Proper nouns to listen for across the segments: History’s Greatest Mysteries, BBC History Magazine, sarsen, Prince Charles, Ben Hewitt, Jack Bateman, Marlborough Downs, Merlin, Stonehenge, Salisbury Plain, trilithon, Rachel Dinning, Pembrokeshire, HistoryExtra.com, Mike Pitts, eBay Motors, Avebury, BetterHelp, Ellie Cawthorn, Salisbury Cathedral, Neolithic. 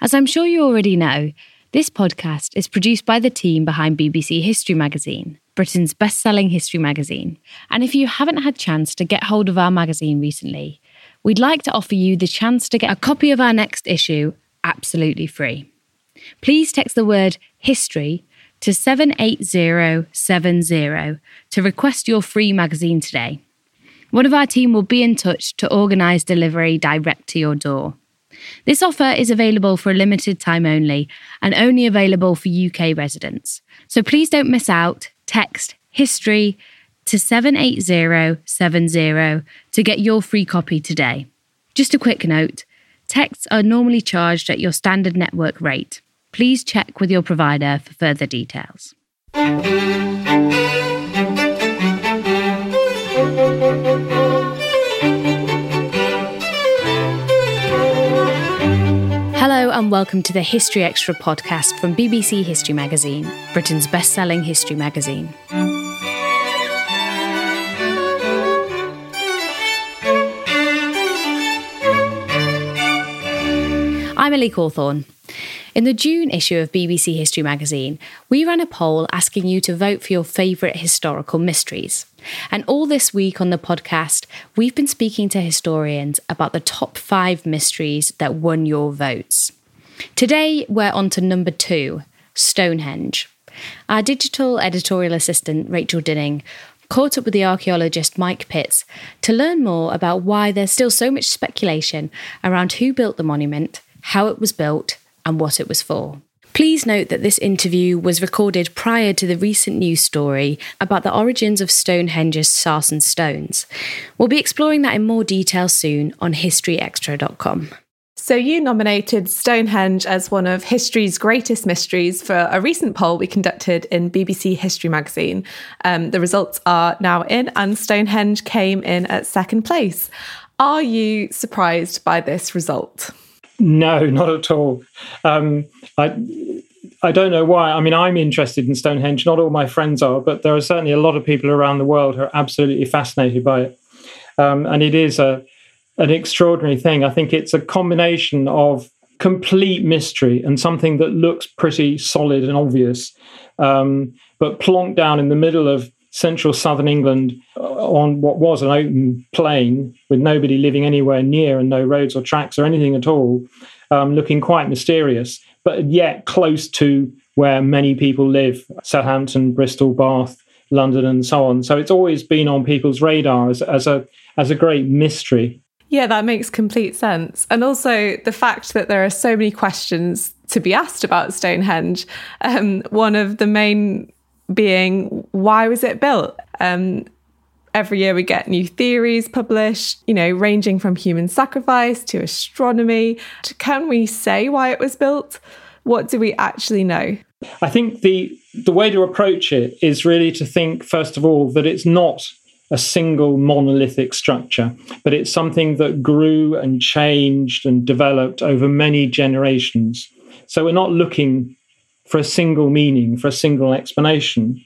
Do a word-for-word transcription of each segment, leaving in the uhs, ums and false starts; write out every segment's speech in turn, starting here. As I'm sure you already know, this podcast is produced by the team behind B B C History Magazine, Britain's best-selling history magazine. And if you haven't had a chance to get hold of our magazine recently, we'd like to offer you the chance to get a copy of our next issue absolutely free. Please text the word HISTORY to seven eight zero seven zero to request your free magazine today. One of our team will be in touch to organise delivery direct to your door. This offer is available for a limited time only and only available for U K residents. So please don't miss out. Text HISTORY to seven eight zero seven zero to get your free copy today. Just a quick note, texts are normally charged at your standard network rate. Please check with your provider for further details. Hello and welcome to the History Extra podcast from B B C History Magazine, Britain's best-selling history magazine. I'm Ellie Cawthorn. In the June issue of B B C History Magazine, we ran a poll asking you to vote for your favourite historical mysteries. And all this week on the podcast, we've been speaking to historians about the top five mysteries that won your votes. Today, we're on to number two, Stonehenge. Our digital editorial assistant, Rachel Dinning, caught up with the archaeologist Mike Pitts to learn more about why there's still so much speculation around who built the monument, how it was built, and what it was for. Please note that this interview was recorded prior to the recent news story about the origins of Stonehenge's sarsen stones. We'll be exploring that in more detail soon on History Extra dot com. So you nominated Stonehenge as one of history's greatest mysteries for a recent poll we conducted in B B C History Magazine. Um, the results are now in, and Stonehenge came in at second place. Are you surprised by this result? No, not at all. Um, I I don't know why. I mean, I'm interested in Stonehenge. Not all my friends are, but there are certainly a lot of people around the world who are absolutely fascinated by it. Um, and it is a an extraordinary thing. I think it's a combination of complete mystery and something that looks pretty solid and obvious, um, but plonked down in the middle of central southern England on what was an open plain with nobody living anywhere near and no roads or tracks or anything at all, um, looking quite mysterious, but yet close to where many people live, Southampton, Bristol, Bath, London and so on. So it's always been on people's radar as, as a as a great mystery. Yeah, that makes complete sense. And also the fact that there are so many questions to be asked about Stonehenge, um, one of the main being, why was it built? Um, every year we get new theories published, you know, ranging from human sacrifice to astronomy. Can we say why it was built? What do we actually know? I think the the way to approach it is really to think, first of all, that it's not a single monolithic structure, but it's something that grew and changed and developed over many generations. So we're not looking for a single meaning, for a single explanation,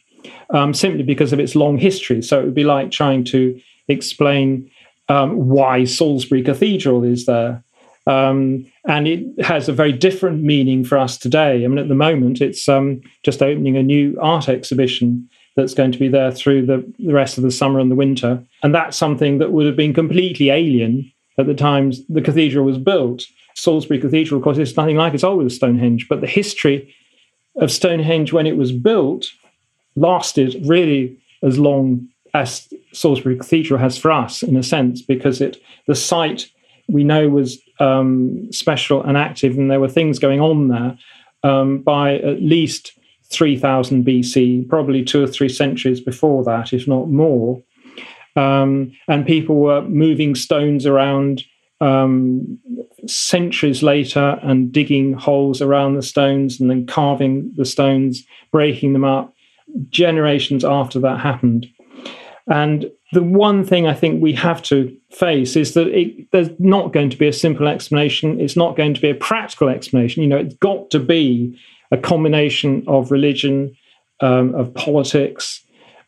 um, simply because of its long history. So it would be like trying to explain um, why Salisbury Cathedral is there, Um, and it has a very different meaning for us today. I mean, at the moment, it's um, just opening a new art exhibition that's going to be there through the, the rest of the summer and the winter. And that's something that would have been completely alien at the time the cathedral was built. Salisbury Cathedral, of course, is nothing like it's old as Stonehenge, but the history of Stonehenge when it was built lasted really as long as Salisbury Cathedral has for us, in a sense, because it the site we know was um, special and active, and there were things going on there um, by at least three thousand B C, probably two or three centuries before that, if not more. Um, and people were moving stones around um, centuries later and digging holes around the stones and then carving the stones, breaking them up. Generations after that happened. And the one thing I think we have to face is that it, there's not going to be a simple explanation. It's not going to be a practical explanation. You know, it's got to be a combination of religion, um, of politics,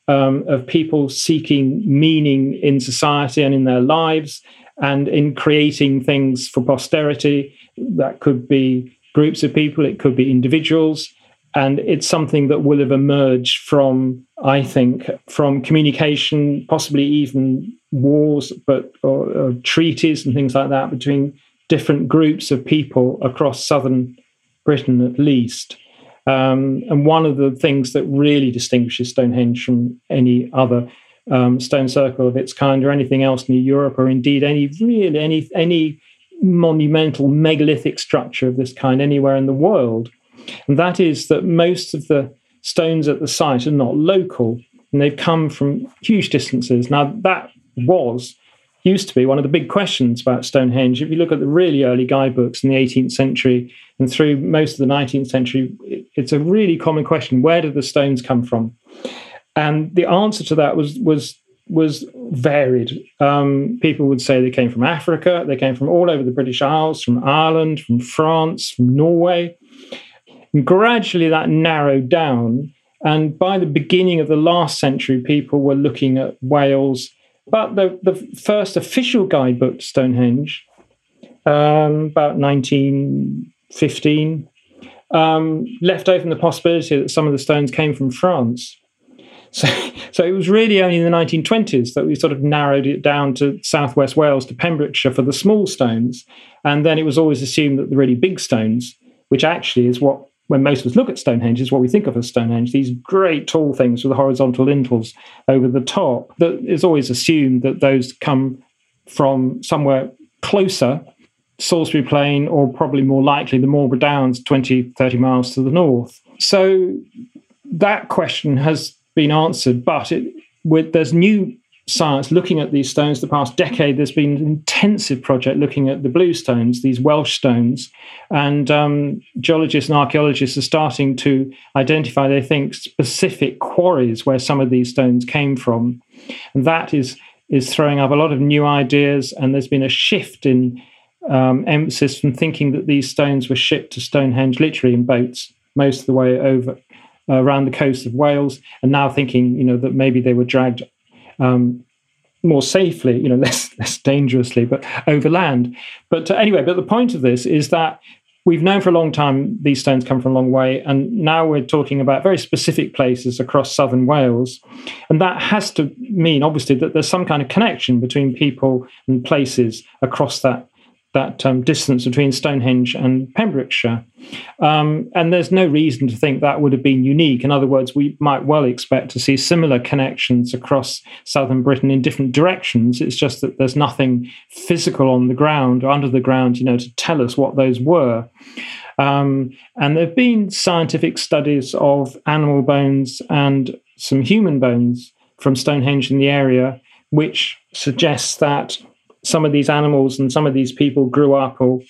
um, of people seeking meaning in society and in their lives and in creating things for posterity. That could be groups of people. It could be individuals. And it's something that will have emerged from, I think, from communication, possibly even wars, but or, or treaties and things like that between different groups of people across southern Britain, at least. Um, and one of the things that really distinguishes Stonehenge from any other um, stone circle of its kind or anything else near Europe, or indeed any really any any monumental megalithic structure of this kind anywhere in the world. And that is that most of the stones at the site are not local, and they've come from huge distances. Now, that was, used to be one of the big questions about Stonehenge. If you look at the really early guidebooks in the eighteenth century and through most of the nineteenth century, it's a really common question: where did the stones come from? And the answer to that was was was varied. Um, people would say they came from Africa, they came from all over the British Isles, from Ireland, from France, from Norway. And gradually that narrowed down, and by the beginning of the last century, people were looking at Wales. But the, the first official guidebook to Stonehenge, um, about nineteen fifteen, um, left open the possibility that some of the stones came from France. So, so it was really only in the nineteen twenties that we sort of narrowed it down to southwest Wales, to Pembrokeshire for the small stones. And then it was always assumed that the really big stones, which actually is what, when most of us look at Stonehenge, is what we think of as Stonehenge, these great tall things with the horizontal lintels over the top. That is always assumed that those come from somewhere closer, Salisbury Plain, or probably more likely the Marlborough Downs, twenty, thirty miles to the north. So that question has been answered, but it, with, there's new science looking at these stones. The past decade, there's been an intensive project looking at the blue stones, these Welsh stones, and um, geologists and archaeologists are starting to identify, they think, specific quarries where some of these stones came from. And that is, is throwing up a lot of new ideas, and there's been a shift in um, emphasis from thinking that these stones were shipped to Stonehenge literally in boats most of the way over uh, around the coast of Wales, and now thinking, you know, that maybe they were dragged Um, more safely, you know, less, less dangerously, but overland. But uh, anyway, but the point of this is that we've known for a long time these stones come from a long way, and now we're talking about very specific places across southern Wales. And that has to mean, obviously, that there's some kind of connection between people and places across that that um, distance between Stonehenge and Pembrokeshire. Um, and there's no reason to think that would have been unique. In other words, we might well expect to see similar connections across southern Britain in different directions. It's just that there's nothing physical on the ground or under the ground, you know, to tell us what those were. Um, and there have been scientific studies of animal bones and some human bones from Stonehenge in the area, which suggests that some of these animals and some of these people grew up or,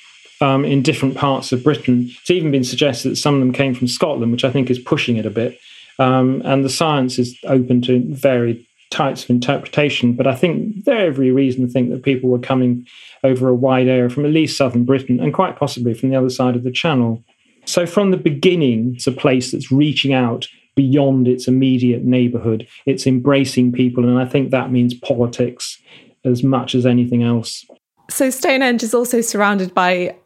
um, in different parts of Britain. It's even been suggested that some of them came from Scotland, which I think is pushing it a bit. Um, and the science is open to varied types of interpretation. But I think there is every reason to think that people were coming over a wide area from at least southern Britain and quite possibly from the other side of the Channel. So from the beginning, it's a place that's reaching out beyond its immediate neighbourhood. It's embracing people, and I think that means politics as much as anything else. So Stonehenge is also surrounded by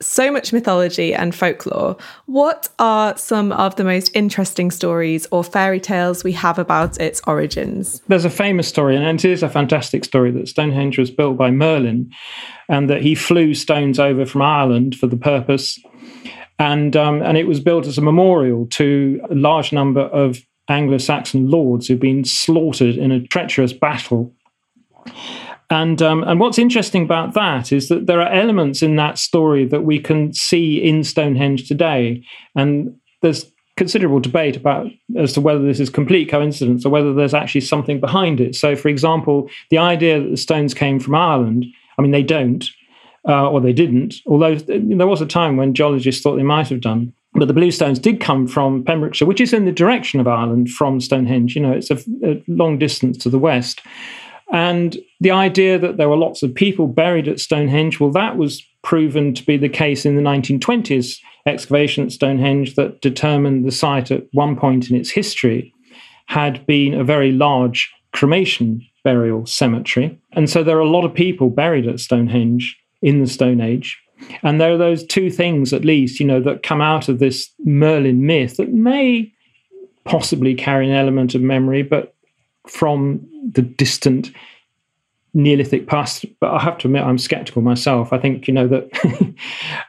so much mythology and folklore. What are some of the most interesting stories or fairy tales we have about its origins? There's a famous story, and it is a fantastic story, that Stonehenge was built by Merlin and that he flew stones over from Ireland for the purpose. And um, and it was built as a memorial to a large number of Anglo-Saxon lords who'd been slaughtered in a treacherous battle. And um, and what's interesting about that is that there are elements in that story that we can see in Stonehenge today. And there's considerable debate about as to whether this is complete coincidence or whether there's actually something behind it. So, for example, the idea that the stones came from Ireland, I mean, they don't, uh, or they didn't, although there was a time when geologists thought they might have done. But the blue stones did come from Pembrokeshire, which is in the direction of Ireland from Stonehenge. You know, it's a, a long distance to the west. And the idea that there were lots of people buried at Stonehenge, well, that was proven to be the case in the nineteen twenties excavation at Stonehenge that determined the site at one point in its history had been a very large cremation burial cemetery. And so there are a lot of people buried at Stonehenge in the Stone Age. And there are those two things, at least, you know, that come out of this Merlin myth that may possibly carry an element of memory, but from the distant Neolithic past. But I have to admit, I'm sceptical myself. I think, you know, that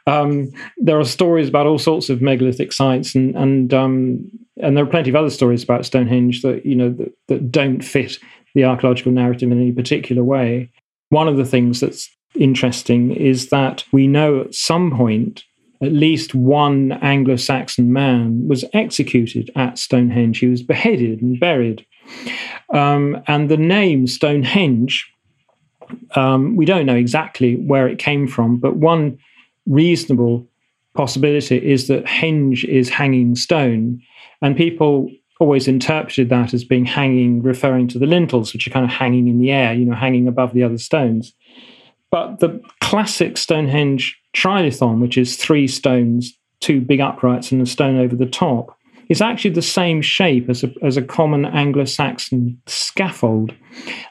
um, there are stories about all sorts of megalithic sites, and and um, and there are plenty of other stories about Stonehenge that, you know, that, that don't fit the archaeological narrative in any particular way. One of the things that's interesting is that we know at some point at least one Anglo-Saxon man was executed at Stonehenge. He was beheaded and buried. Um, and the name Stonehenge, um, we don't know exactly where it came from, but one reasonable possibility is that henge is hanging stone. And people always interpreted that as being hanging, referring to the lintels, which are kind of hanging in the air, you know, hanging above the other stones. But the classic Stonehenge trilithon, which is three stones, two big uprights and a stone over the top, it's actually the same shape as a, as a common Anglo-Saxon scaffold.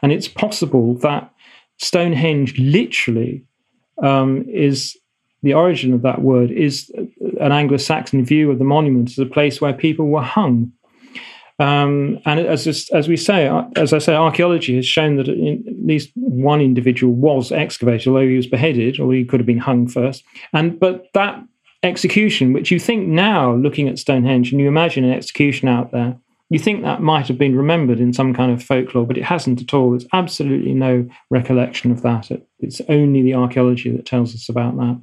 And it's possible that Stonehenge literally um, is, the origin of that word, is an Anglo-Saxon view of the monument as a place where people were hung. Um, and as as we say, as I say, archaeology has shown that in, at least one individual was excavated, although he was beheaded, or he could have been hung first. And but that execution, which you think now, looking at Stonehenge, and you imagine an execution out there, you think that might have been remembered in some kind of folklore, but it hasn't at all. There's absolutely no recollection of that. It, it's only the archaeology that tells us about that.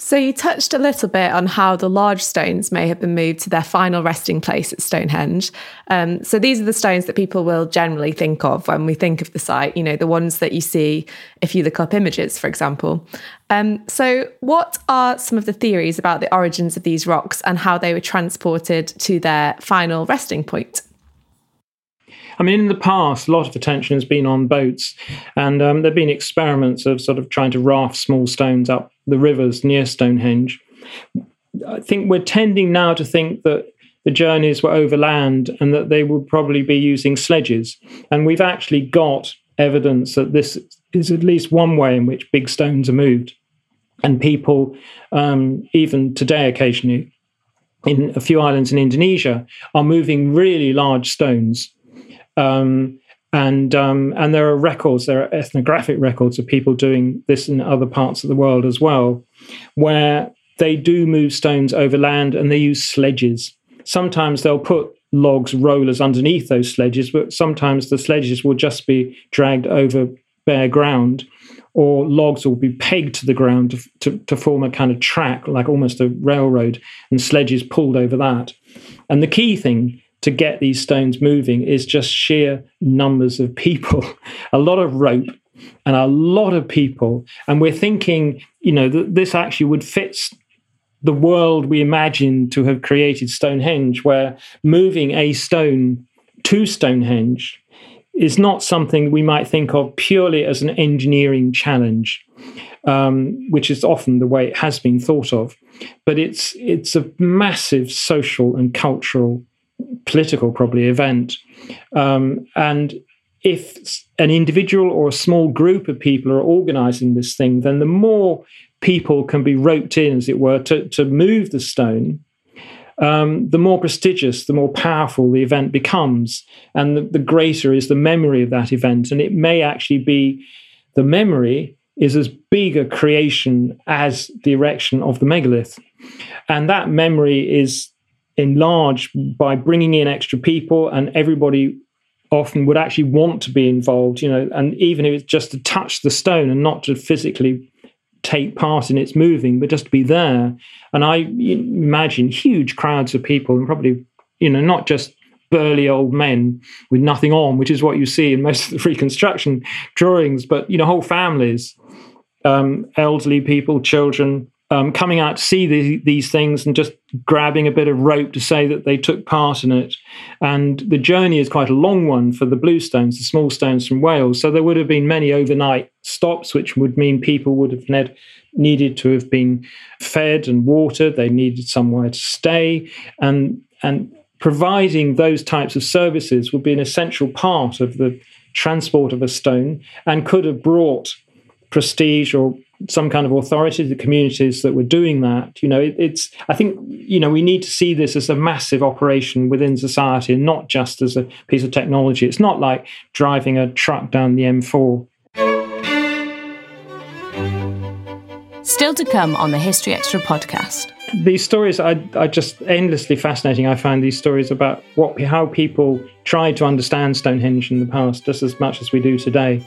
So you touched a little bit on how the large stones may have been moved to their final resting place at Stonehenge. Um, so these are the stones that people will generally think of when we think of the site, you know, the ones that you see if you look up images, for example. Um, so what are some of the theories about the origins of these rocks and how they were transported to their final resting point? I mean, in the past, a lot of attention has been on boats, and um, there have been experiments of sort of trying to raft small stones up the rivers near Stonehenge. I think we're tending now to think that the journeys were overland and that they would probably be using sledges. And we've actually got evidence that this is at least one way in which big stones are moved. And people, um, even today occasionally, in a few islands in Indonesia, are moving really large stones. Um, and um, and there are records, there are ethnographic records of people doing this in other parts of the world as well, where they do move stones over land and they use sledges. Sometimes they'll put logs, rollers underneath those sledges, but sometimes the sledges will just be dragged over bare ground, or logs will be pegged to the ground to, to, to form a kind of track, like almost a railroad, and sledges pulled over that. And the key thing to get these stones moving is just sheer numbers of people, a lot of rope and a lot of people. And we're thinking, you know, that this actually would fit the world we imagine to have created Stonehenge, where moving a stone to Stonehenge is not something we might think of purely as an engineering challenge, um, which is often the way it has been thought of. But it's it's a massive social and cultural, political, probably, event. Um, and if an individual or a small group of people are organising this thing, then the more people can be roped in, as it were, to, to move the stone, um, the more prestigious, the more powerful the event becomes, and the, the greater is the memory of that event. And it may actually be the memory is as big a creation as the erection of the megalith. And that memory is enlarged by bringing in extra people, and everybody often would actually want to be involved, you know, and even if it's just to touch the stone and not to physically take part in its moving, but just to be there. And I imagine huge crowds of people, and probably, you know, not just burly old men with nothing on, which is what you see in most of the reconstruction drawings, but, you know, whole families, um, elderly people, children, um, coming out to see the, these things and just grabbing a bit of rope to say that they took part in it. And the journey is quite a long one for the blue stones, the small stones from Wales. So there would have been many overnight stops, which would mean people would have ne- needed to have been fed and watered. They needed somewhere to stay. And, and providing those types of services would be an essential part of the transport of a stone, and could have brought prestige or some kind of authority to the communities that were doing that. You know, it, it's, I think, you know, we need to see this as a massive operation within society and not just as a piece of technology. It's not like driving a truck down the M four. Still to come on the History Extra podcast. These stories are, are just endlessly fascinating. I find these stories about what, how people tried to understand Stonehenge in the past just as much as we do today.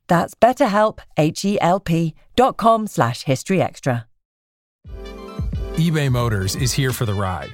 That's BetterHelp, H E L P, dot com slash HistoryExtra. eBay Motors is here for the ride.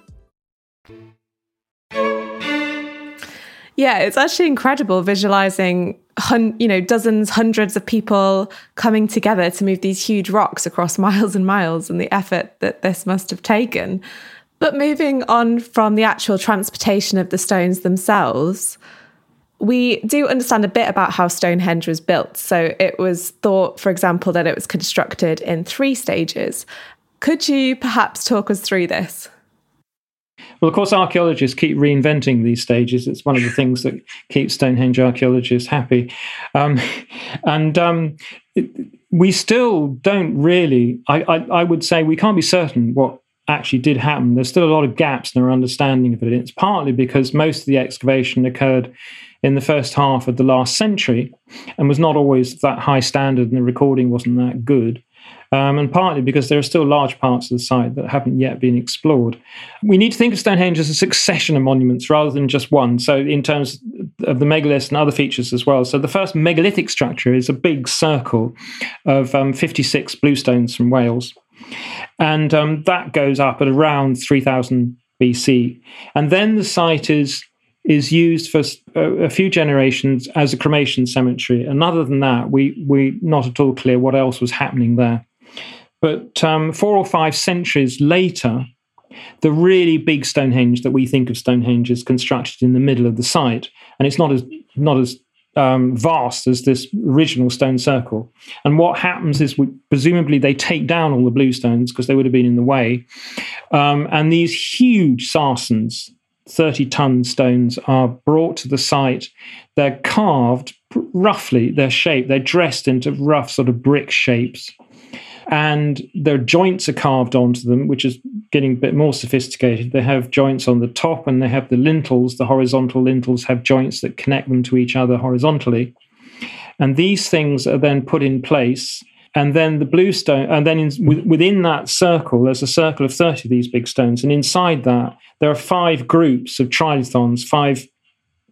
Yeah, it's actually incredible visualizing, hun- you know, dozens, hundreds of people coming together to move these huge rocks across miles and miles, and the effort that this must have taken. But moving on from the actual transportation of the stones themselves, we do understand a bit about how Stonehenge was built. So it was thought, for example, that it was constructed in three stages. Could you perhaps talk us through this? Well, of course, archaeologists keep reinventing these stages. It's one of the things that keeps Stonehenge archaeologists happy. Um, and um, it, we still don't really, I, I, I would say we can't be certain what actually did happen. There's still a lot of gaps in our understanding of it. It's partly because most of the excavation occurred in the first half of the last century and was not always that high standard, and the recording wasn't that good. Um, and partly because there are still large parts of the site that haven't yet been explored. We need to think of Stonehenge as a succession of monuments rather than just one, so in terms of the megaliths and other features as well. So the first megalithic structure is a big circle of um, fifty-six bluestones from Wales, and um, that goes up at around three thousand B C. And then the site is is used for a few generations as a cremation cemetery. And other than that, we, we're not at all clear what else was happening there. But um, four or five centuries later, The really big Stonehenge that we think of Stonehenge is constructed in the middle of the site, and it's not as not as um, vast as this original stone circle. And what happens is, we, presumably, they take down all the blue stones because they would have been in the way. Um, and these huge sarsens, thirty-ton stones, are brought to the site. They're carved roughly, their shape. They're dressed into rough sort of brick shapes. And their joints are carved onto them, which is getting a bit more sophisticated. They have joints on the top, and they have the lintels. The horizontal lintels have joints that connect them to each other horizontally. And these things are then put in place. And then the blue stone, and then in, within that circle, there's a circle of thirty of these big stones. And inside that, there are five groups of trilithons, five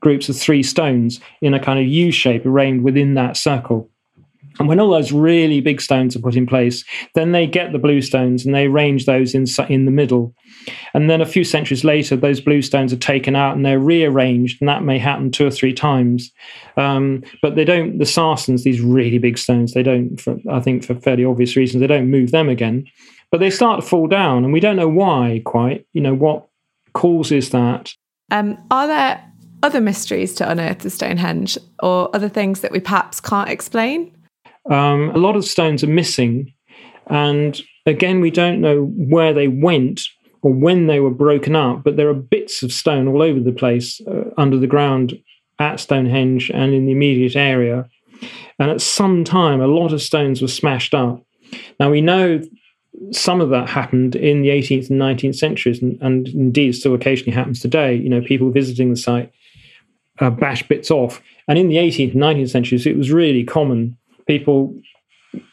groups of three stones in a kind of U shape arranged within that circle. And when all those really big stones are put in place, then they get the blue stones and they arrange those in, in the middle. And then a few centuries later, those blue stones are taken out and they're rearranged, and that may happen two or three times. Um, but they don't, the sarsens, these really big stones, they don't, for, I think for fairly obvious reasons, they don't move them again. But they start to fall down, and we don't know why quite, you know, what causes that. Um, are there other mysteries to unearth at Stonehenge, or other things that we perhaps can't explain? Um, a lot of stones are missing, and again, we don't know where they went or when they were broken up, but there are bits of stone all over the place, uh, under the ground at Stonehenge and in the immediate area. And at some time, a lot of stones were smashed up. Now, we know some of that happened in the eighteenth and nineteenth centuries, and, and indeed still occasionally happens today. You know, people visiting the site uh, bash bits off. And in the eighteenth and nineteenth centuries, it was really common. People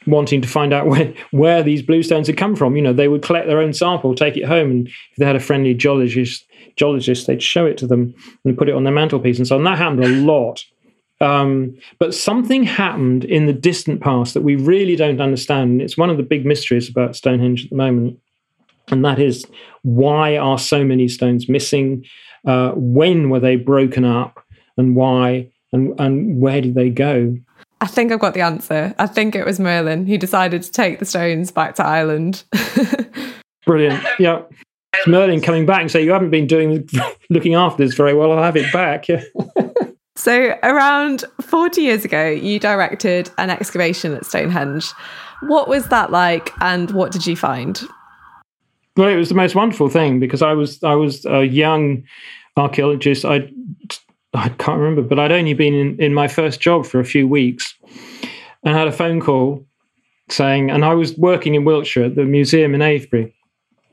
wanting to find out where, where these blue stones had come from. You know, they would collect their own sample, take it home, and if they had a friendly geologist, geologist they'd show it to them and put it on their mantelpiece and so on. That happened a lot. Um, but something happened in the distant past that we really don't understand. And it's one of the big mysteries about Stonehenge at the moment, and that is, why are so many stones missing? Uh, when were they broken up, and why, and, and where did they go? I think I've got the answer. I think it was Merlin who decided to take the stones back to Ireland. Brilliant. Yeah. It's Merlin coming back and saying, you haven't been doing looking after this very well. I'll have it back. Yeah. So around forty years ago, you directed an excavation at Stonehenge. What was that like, and what did you find? Well, it was the most wonderful thing, because I was I was a young archaeologist. I I can't remember, but I'd only been in, in my first job for a few weeks, and had a phone call saying, and I was working in Wiltshire at the museum in Avebury,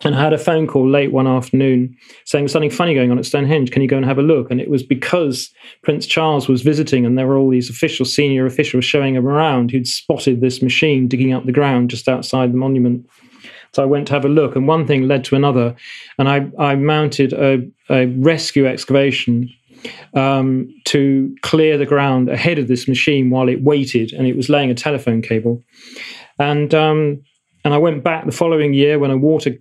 and I had a phone call late one afternoon saying, something funny going on at Stonehenge, can you go and have a look? And it was because Prince Charles was visiting, and there were all these officials, senior officials showing him around, who'd spotted this machine digging up the ground just outside the monument. So I went to have a look, and one thing led to another, and I, I mounted a, a rescue excavation Um, to clear the ground ahead of this machine while it waited, and it was laying a telephone cable. And um, and I went back the following year when a water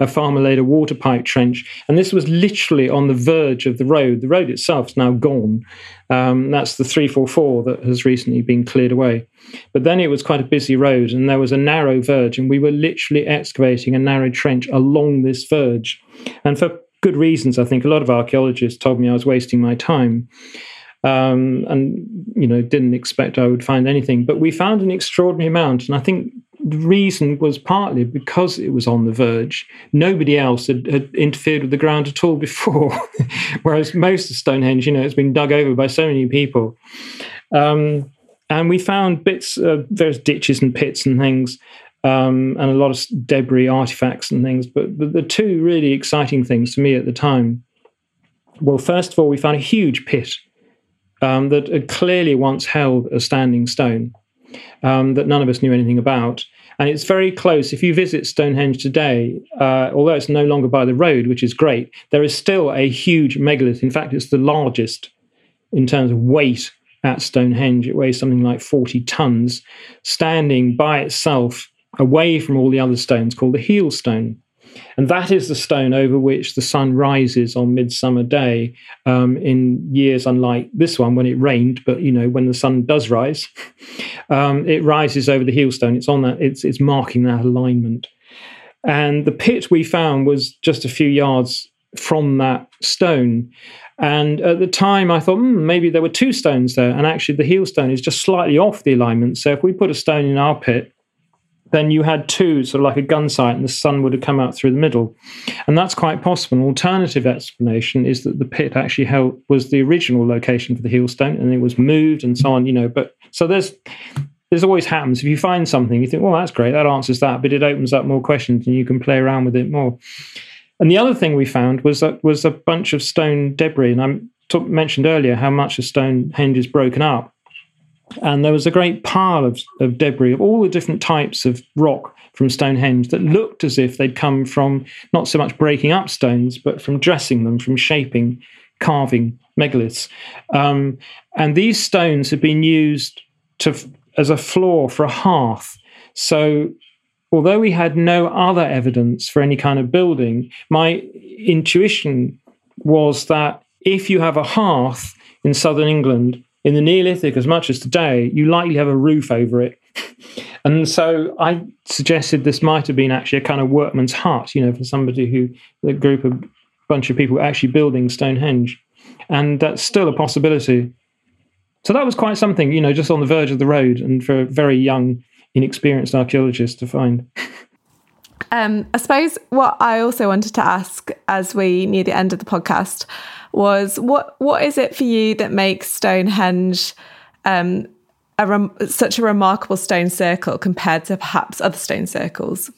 a farmer laid a water pipe trench, and this was literally on the verge of the road. The road itself is now gone. Um, that's the three forty-four that has recently been cleared away. But then it was quite a busy road, and there was a narrow verge, and we were literally excavating a narrow trench along this verge. And for good reasons, I think. A lot of archaeologists told me I was wasting my time, um, and, you know, didn't expect I would find anything. But we found an extraordinary amount, and I think the reason was partly because it was on the verge. Nobody else had, had interfered with the ground at all before, whereas most of Stonehenge, you know, it's been dug over by so many people. Um, and we found bits of uh, various ditches and pits and things, Um, and a lot of debris, artifacts and things. But, but the two really exciting things to me at the time, well, first of all, we found a huge pit um, that had clearly once held a standing stone um, that none of us knew anything about. And it's very close. If you visit Stonehenge today, uh, although it's no longer by the road, which is great, there is still a huge megalith. In fact, it's the largest in terms of weight at Stonehenge. It weighs something like forty tons, standing by itself, away from all the other stones, called the heel stone. And that is the stone over which the sun rises on Midsummer Day um, in years unlike this one when it rained, but, you know, when the sun does rise, um, it rises over the heel stone. It's on that, it's, it's marking that alignment. And the pit we found was just a few yards from that stone. And at the time, I thought, hmm, maybe there were two stones there. And actually, the heel stone is just slightly off the alignment. So if we put a stone in our pit, then you had two, sort of like a gun sight, and the sun would have come out through the middle. And that's quite possible. An alternative explanation is that the pit actually held, was the original location for the heel stone, and it was moved and so on, you know. But so there's... This always happens. If you find something, you think, well, that's great, that answers that, but it opens up more questions and you can play around with it more. And the other thing we found was that was a bunch of stone debris. And I talk, mentioned earlier how much of Stonehenge is broken up. And there was a great pile of, of debris of all the different types of rock from Stonehenge that looked as if they'd come from not so much breaking up stones, but from dressing them, from shaping, carving megaliths. Um, and these stones had been used to... as a floor for a hearth. So although we had no other evidence for any kind of building, my intuition was that if you have a hearth in southern England, in the Neolithic as much as today, you likely have a roof over it. And so I suggested this might have been actually a kind of workman's hut, you know, for somebody who, a group of, bunch of people actually building Stonehenge. And that's still a possibility. So that was quite something, you know, just on the verge of the road, and for a very young, inexperienced archaeologist to find. Um, I suppose what I also wanted to ask as we near the end of the podcast was what what is it for you that makes Stonehenge um, a rem- such a remarkable stone circle compared to perhaps other stone circles?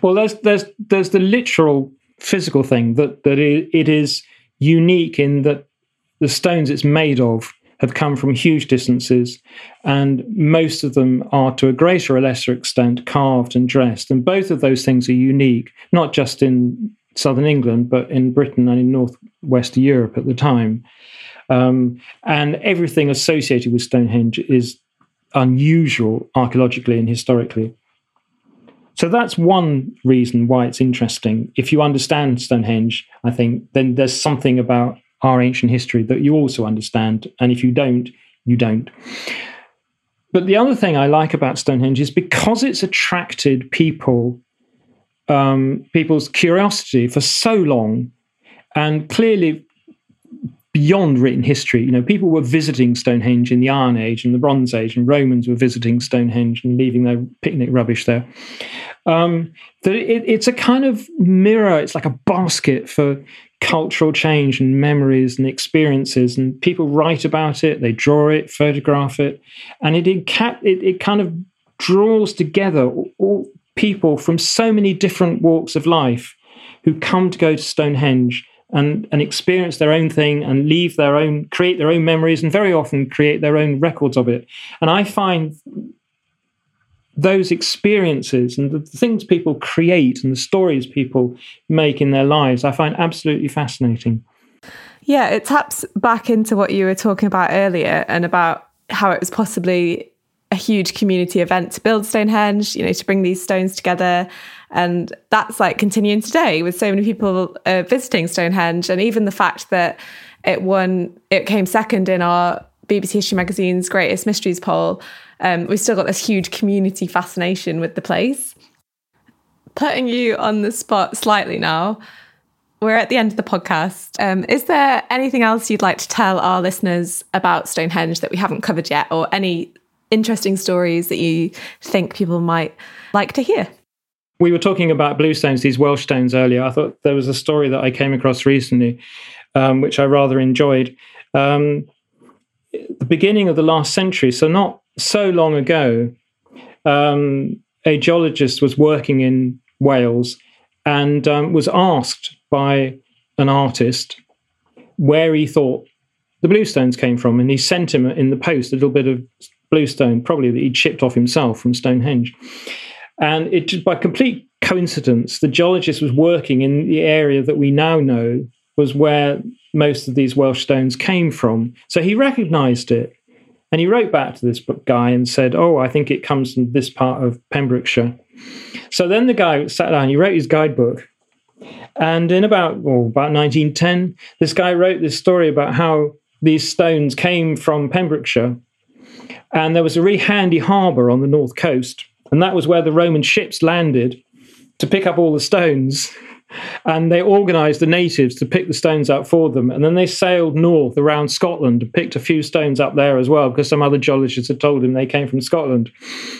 Well, there's there's there's the literal physical thing that that it, it is unique in that. The stones it's made of have come from huge distances, and most of them are, to a greater or lesser extent, carved and dressed. And both of those things are unique, not just in southern England, but in Britain and in northwest Europe at the time. Um, and everything associated with Stonehenge is unusual archaeologically and historically. So that's one reason why it's interesting. If you understand Stonehenge, I think, then there's something about our ancient history that you also understand, and if you don't, you don't. But the other thing I like about Stonehenge is because it's attracted people, um, people's curiosity for so long, and clearly beyond written history. You know, people were visiting Stonehenge in the Iron Age and the Bronze Age, and Romans were visiting Stonehenge and leaving their picnic rubbish there. Um, that it, it's a kind of mirror. It's like a basket for cultural change and memories and experiences, and people write about it, they draw it, photograph it, and it enca- it, it kind of draws together all, all people from so many different walks of life who come to go to Stonehenge and, and experience their own thing and leave their own, create their own memories, and very often create their own records of it. And I find those experiences and the things people create and the stories people make in their lives, I find absolutely fascinating. Yeah, it taps back into what you were talking about earlier, and about how it was possibly a huge community event to build Stonehenge, you know, to bring these stones together. And that's like continuing today with so many people uh, visiting Stonehenge. And even the fact that it won, it came second in our B B C History Magazine's Greatest Mysteries poll, um, we've still got this huge community fascination with the place. Putting you on the spot slightly now, we're at the end of the podcast. Um, is there anything else you'd like to tell our listeners about Stonehenge that we haven't covered yet, or any interesting stories that you think people might like to hear? We were talking about bluestones, these Welsh stones, earlier. I thought there was a story that I came across recently, um, which I rather enjoyed. Um, the beginning of the last century, so not so long ago, um, a geologist was working in Wales and um, was asked by an artist where he thought the bluestones came from, and he sent him in the post a little bit of bluestone, probably that he'd chipped off himself from Stonehenge. And it just, by complete coincidence, the geologist was working in the area that we now know was where most of these Welsh stones came from. So he recognised it, and he wrote back to this guy and said, oh, I think it comes from this part of Pembrokeshire. So then the guy sat down, he wrote his guidebook, and in about, well, about nineteen ten, this guy wrote this story about how these stones came from Pembrokeshire, and there was a really handy harbour on the north coast, and that was where the Roman ships landed to pick up all the stones, and they organised the natives to pick the stones up for them. And then they sailed north around Scotland and picked a few stones up there as well, because some other geologists had told him they came from Scotland,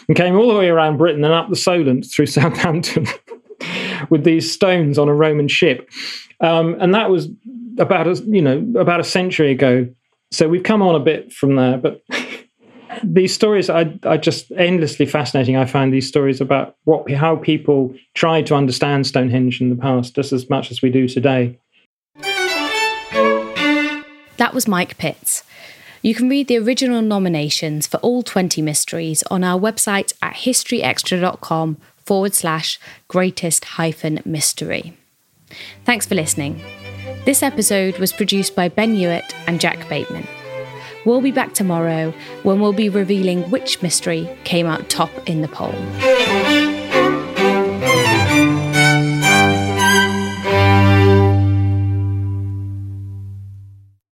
and came all the way around Britain and up the Solent through Southampton with these stones on a Roman ship. Um, and that was about a, you know, about a century ago. So we've come on a bit from there, but these stories are, are just endlessly fascinating. I find these stories about what, how people tried to understand Stonehenge in the past just as much as we do today. That was Mike Pitts. You can read the original nominations for all twenty mysteries on our website at historyextra.com forward slash greatest hyphen mystery. Thanks for listening. This episode was produced by Ben Hewitt and Jack Bateman. We'll be back tomorrow when we'll be revealing which mystery came out top in the poll.